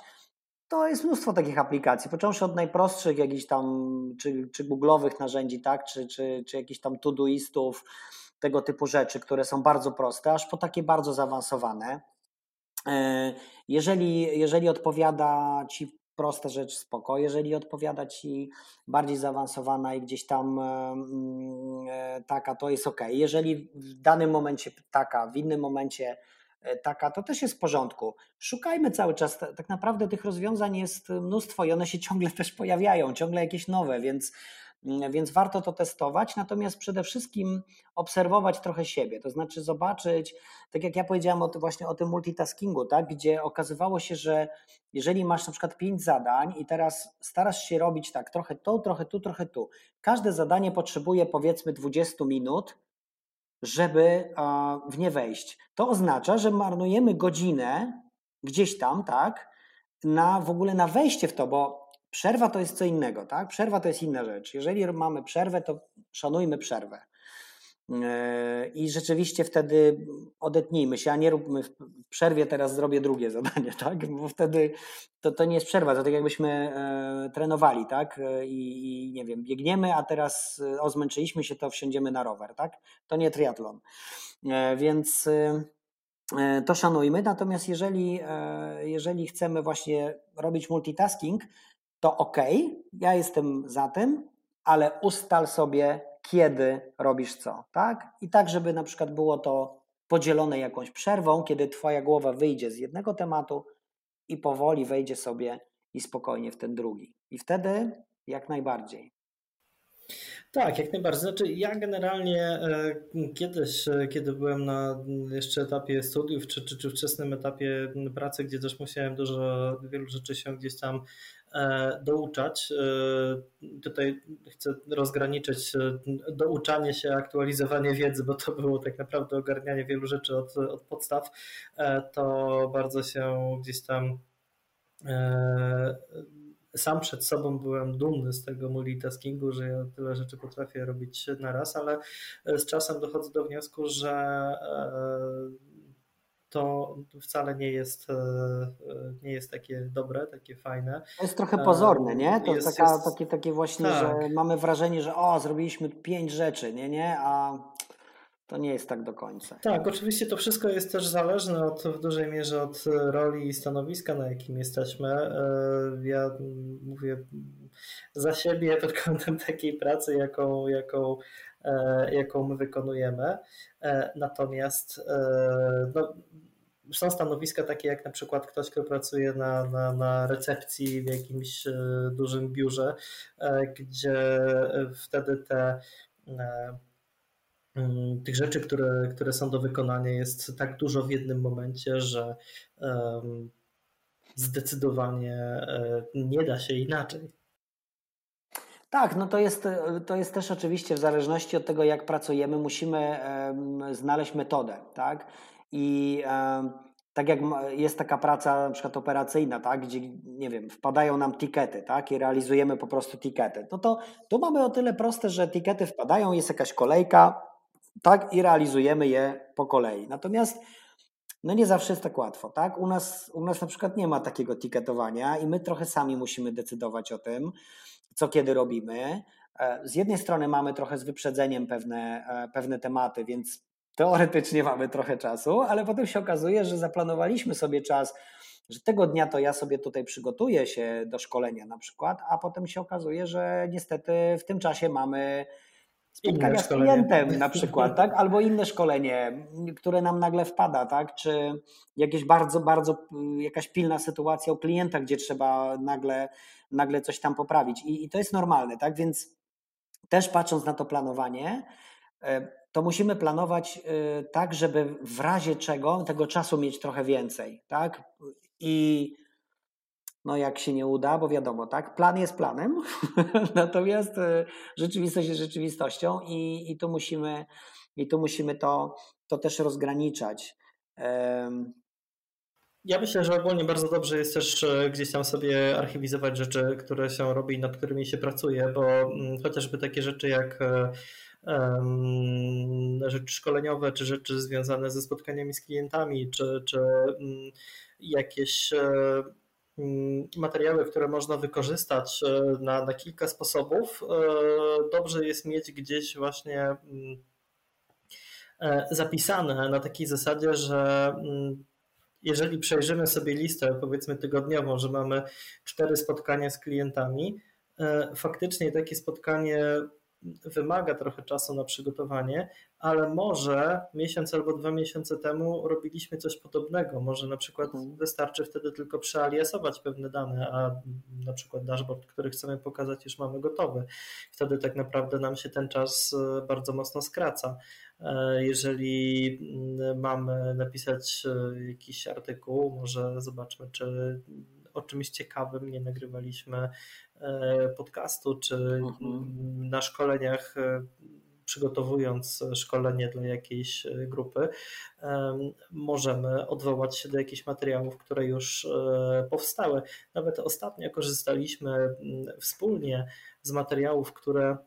to jest mnóstwo takich aplikacji, począwszy od najprostszych jakichś tam, czy, czy google'owych narzędzi, tak, czy, czy, czy jakichś tam todoistów, tego typu rzeczy, które są bardzo proste, aż po takie bardzo zaawansowane. Jeżeli, jeżeli odpowiada Ci prosta rzecz, spoko. Jeżeli odpowiada Ci bardziej zaawansowana i gdzieś tam taka, to jest ok. Jeżeli w danym momencie taka, w innym momencie taka, to też jest w porządku. Szukajmy cały czas, tak naprawdę tych rozwiązań jest mnóstwo i one się ciągle też pojawiają, ciągle jakieś nowe, więc, więc warto to testować, natomiast przede wszystkim obserwować trochę siebie, to znaczy zobaczyć, tak jak ja powiedziałem o, właśnie o tym multitaskingu, tak, gdzie okazywało się, że jeżeli masz na przykład pięć zadań i teraz starasz się robić tak, trochę to, trochę tu, trochę tu, każde zadanie potrzebuje powiedzmy dwadzieścia minut, żeby w nie wejść. To oznacza, że marnujemy godzinę gdzieś tam, tak, na w ogóle na wejście w to, bo przerwa to jest co innego, tak? Przerwa to jest inna rzecz. Jeżeli mamy przerwę, to szanujmy przerwę. I rzeczywiście wtedy odetnijmy się, a nie róbmy w przerwie, teraz zrobię drugie zadanie, tak? Bo wtedy to, to nie jest przerwa, to tak jakbyśmy e, trenowali, tak? I, I nie wiem, biegniemy, a teraz o, zmęczyliśmy się, to wsiądziemy na rower, tak? To nie triatlon. E, więc e, to szanujmy, natomiast jeżeli, e, jeżeli chcemy właśnie robić multitasking, to ok, ja jestem za tym, ale ustal sobie, kiedy robisz co, tak? I tak, żeby na przykład było to podzielone jakąś przerwą, kiedy twoja głowa wyjdzie z jednego tematu i powoli wejdzie sobie i spokojnie w ten drugi. I wtedy jak najbardziej. Tak, jak najbardziej. Znaczy ja generalnie kiedyś, kiedy byłem na jeszcze etapie studiów, czy, czy, czy wczesnym etapie pracy, gdzie też musiałem dużo, wielu rzeczy się gdzieś tam douczać. Tutaj chcę rozgraniczyć douczanie się, aktualizowanie wiedzy, bo to było tak naprawdę ogarnianie wielu rzeczy od, od podstaw. To bardzo się gdzieś tam sam przed sobą byłem dumny z tego multitaskingu, że ja tyle rzeczy potrafię robić naraz, ale z czasem dochodzę do wniosku, że to wcale nie jest, nie jest takie dobre, takie fajne. To jest trochę pozorne, nie? To jest, taka, jest... Takie, takie właśnie, tak. Że mamy wrażenie, że o, zrobiliśmy pięć rzeczy, nie, nie, a... To nie jest tak do końca. Tak, oczywiście to wszystko jest też zależne od, w dużej mierze od roli i stanowiska, na jakim jesteśmy. Ja mówię za siebie pod kątem takiej pracy, jaką, jaką, jaką my wykonujemy. Natomiast no, są stanowiska takie jak na przykład ktoś, kto pracuje na, na, na recepcji w jakimś dużym biurze, gdzie wtedy te... tych rzeczy, które, które są do wykonania jest tak dużo w jednym momencie, że um, zdecydowanie um, nie da się inaczej. Tak, no to jest, to jest też oczywiście w zależności od tego, jak pracujemy, musimy um, znaleźć metodę, tak? I um, tak jak jest taka praca na przykład operacyjna, tak? Gdzie, nie wiem, wpadają nam tikety, tak? I realizujemy po prostu tikety. No to tu mamy o tyle proste, że tikety wpadają, jest jakaś kolejka, tak, i realizujemy je po kolei. Natomiast no nie zawsze jest tak łatwo, tak? U nas, u nas na przykład nie ma takiego tiketowania i my trochę sami musimy decydować o tym, co kiedy robimy. Z jednej strony mamy trochę z wyprzedzeniem pewne, pewne tematy, więc teoretycznie mamy trochę czasu, ale potem się okazuje, że zaplanowaliśmy sobie czas, że tego dnia to ja sobie tutaj przygotuję się do szkolenia na przykład, a potem się okazuje, że niestety w tym czasie mamy spotkania z klientem na przykład, tak? Albo inne szkolenie, które nam nagle wpada, tak? Czy jakieś bardzo, bardzo jakaś pilna sytuacja u klienta, gdzie trzeba nagle, nagle coś tam poprawić. I, i to jest normalne, tak? Więc też patrząc na to planowanie, to musimy planować tak, żeby w razie czego tego czasu mieć trochę więcej, tak? I no jak się nie uda, bo wiadomo, tak, plan jest planem, natomiast rzeczywistość jest rzeczywistością i, i tu musimy, i tu musimy to, to też rozgraniczać. Um. Ja myślę, że ogólnie bardzo dobrze jest też gdzieś tam sobie archiwizować rzeczy, które się robi i nad którymi się pracuje, bo chociażby takie rzeczy jak um, rzeczy szkoleniowe, czy rzeczy związane ze spotkaniami z klientami, czy, czy um, jakieś um, materiały, które można wykorzystać na, na kilka sposobów. Dobrze jest mieć gdzieś właśnie zapisane na takiej zasadzie, że jeżeli przejrzymy sobie listę, powiedzmy tygodniową, że mamy cztery spotkania z klientami, faktycznie takie spotkanie wymaga trochę czasu na przygotowanie, ale może miesiąc albo dwa miesiące temu robiliśmy coś podobnego. Może na przykład wystarczy wtedy tylko przealiasować pewne dane, a na przykład dashboard, który chcemy pokazać, już mamy gotowy. Wtedy tak naprawdę nam się ten czas bardzo mocno skraca. Jeżeli mamy napisać jakiś artykuł, może zobaczmy, czy o czymś ciekawym nie nagrywaliśmy podcastu, czy mhm. na szkoleniach, przygotowując szkolenie dla jakiejś grupy, możemy odwołać się do jakichś materiałów, które już powstały. Nawet ostatnio korzystaliśmy wspólnie z materiałów, które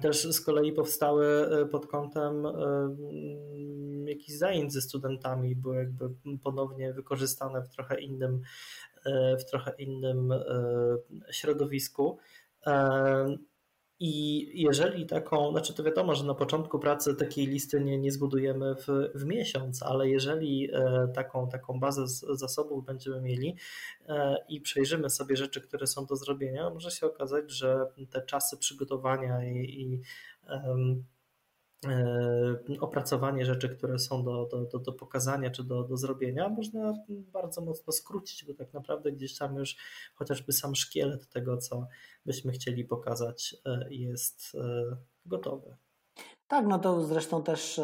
też z kolei powstały pod kątem jakichś zajęć ze studentami, były jakby ponownie wykorzystane w trochę innym, w trochę innym środowisku. I jeżeli taką, znaczy to wiadomo, że na początku pracy takiej listy nie, nie zbudujemy w, w miesiąc, ale jeżeli taką, taką bazę z, zasobów będziemy mieli i przejrzymy sobie rzeczy, które są do zrobienia, może się okazać, że te czasy przygotowania i, i um, opracowanie rzeczy, które są do, do, do, do pokazania czy do, do zrobienia, można bardzo mocno skrócić, bo tak naprawdę gdzieś tam już chociażby sam szkielet tego, co byśmy chcieli pokazać, jest gotowy. Tak, no to zresztą też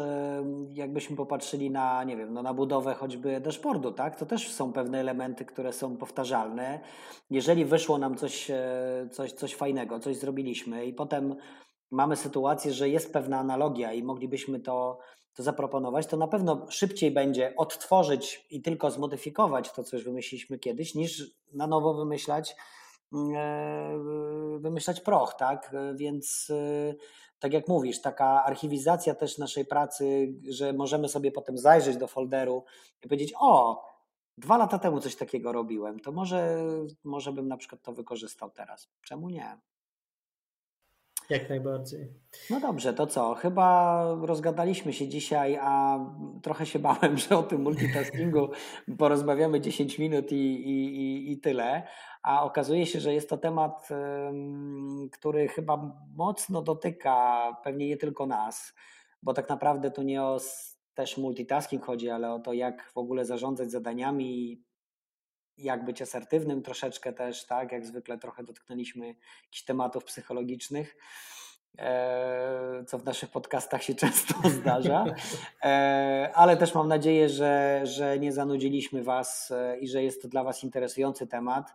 jakbyśmy popatrzyli na, nie wiem, no na budowę choćby dashboardu, tak, to też są pewne elementy, które są powtarzalne. Jeżeli wyszło nam coś, coś, coś fajnego, coś zrobiliśmy i potem mamy sytuację, że jest pewna analogia i moglibyśmy to, to zaproponować, to na pewno szybciej będzie odtworzyć i tylko zmodyfikować to, co już wymyśliliśmy kiedyś, niż na nowo wymyślać wymyślać proch, tak? Więc tak jak mówisz, taka archiwizacja też naszej pracy, że możemy sobie potem zajrzeć do folderu i powiedzieć, o, dwa lata temu coś takiego robiłem, to może, może bym na przykład to wykorzystał teraz. Czemu nie? Jak najbardziej. No dobrze, to co? Chyba rozgadaliśmy się dzisiaj, a trochę się bałem, że o tym multitaskingu porozmawiamy dziesięć minut i, i, i tyle, a okazuje się, że jest to temat, który chyba mocno dotyka pewnie nie tylko nas, bo tak naprawdę tu nie o też multitasking chodzi, ale o to, jak w ogóle zarządzać zadaniami, jak być asertywnym troszeczkę też, tak, jak zwykle trochę dotknęliśmy jakichś tematów psychologicznych, co w naszych podcastach się często zdarza, ale też mam nadzieję, że, że nie zanudziliśmy Was i że jest to dla Was interesujący temat.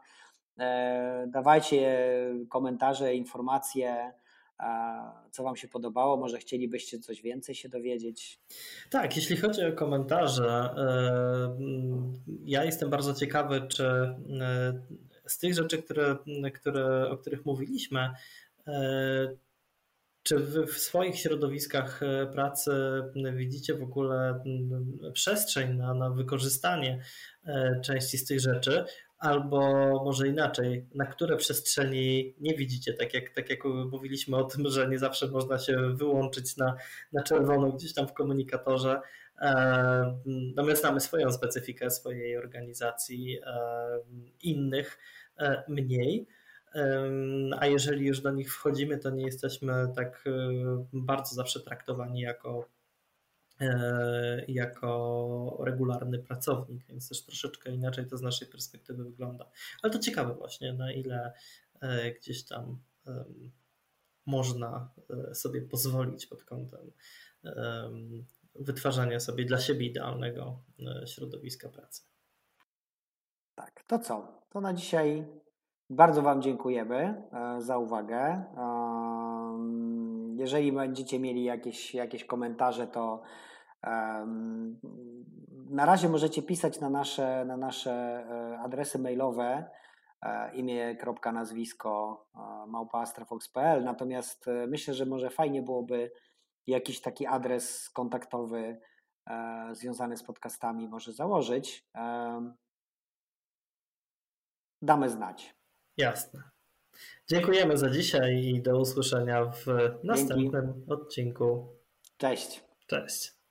Dawajcie komentarze, informacje, co Wam się podobało, może chcielibyście coś więcej się dowiedzieć? Tak, jeśli chodzi o komentarze, ja jestem bardzo ciekawy, czy z tych rzeczy, które, które, o których mówiliśmy, czy wy w swoich środowiskach pracy widzicie w ogóle przestrzeń na, na wykorzystanie części z tych rzeczy? Albo może inaczej, na które przestrzeni nie widzicie, tak jak, tak jak mówiliśmy o tym, że nie zawsze można się wyłączyć na, na czerwono gdzieś tam w komunikatorze. No my znamy swoją specyfikę swojej organizacji, innych mniej, a jeżeli już do nich wchodzimy, to nie jesteśmy tak bardzo zawsze traktowani jako jako regularny pracownik, więc też troszeczkę inaczej to z naszej perspektywy wygląda. Ale to ciekawe właśnie, na ile gdzieś tam można sobie pozwolić pod kątem wytwarzania sobie dla siebie idealnego środowiska pracy. Tak, to co? To na dzisiaj bardzo Wam dziękujemy za uwagę. Jeżeli będziecie mieli jakieś, jakieś komentarze, to um, na razie możecie pisać na nasze, na nasze adresy mailowe e, imię.nazwisko e, małpa astra fox kropka p l, natomiast e, myślę, że może fajnie byłoby jakiś taki adres kontaktowy e, związany z podcastami może założyć. E, damy znać. Jasne. Dziękujemy za dzisiaj i do usłyszenia w następnym Dzięki. Odcinku. Cześć. Cześć.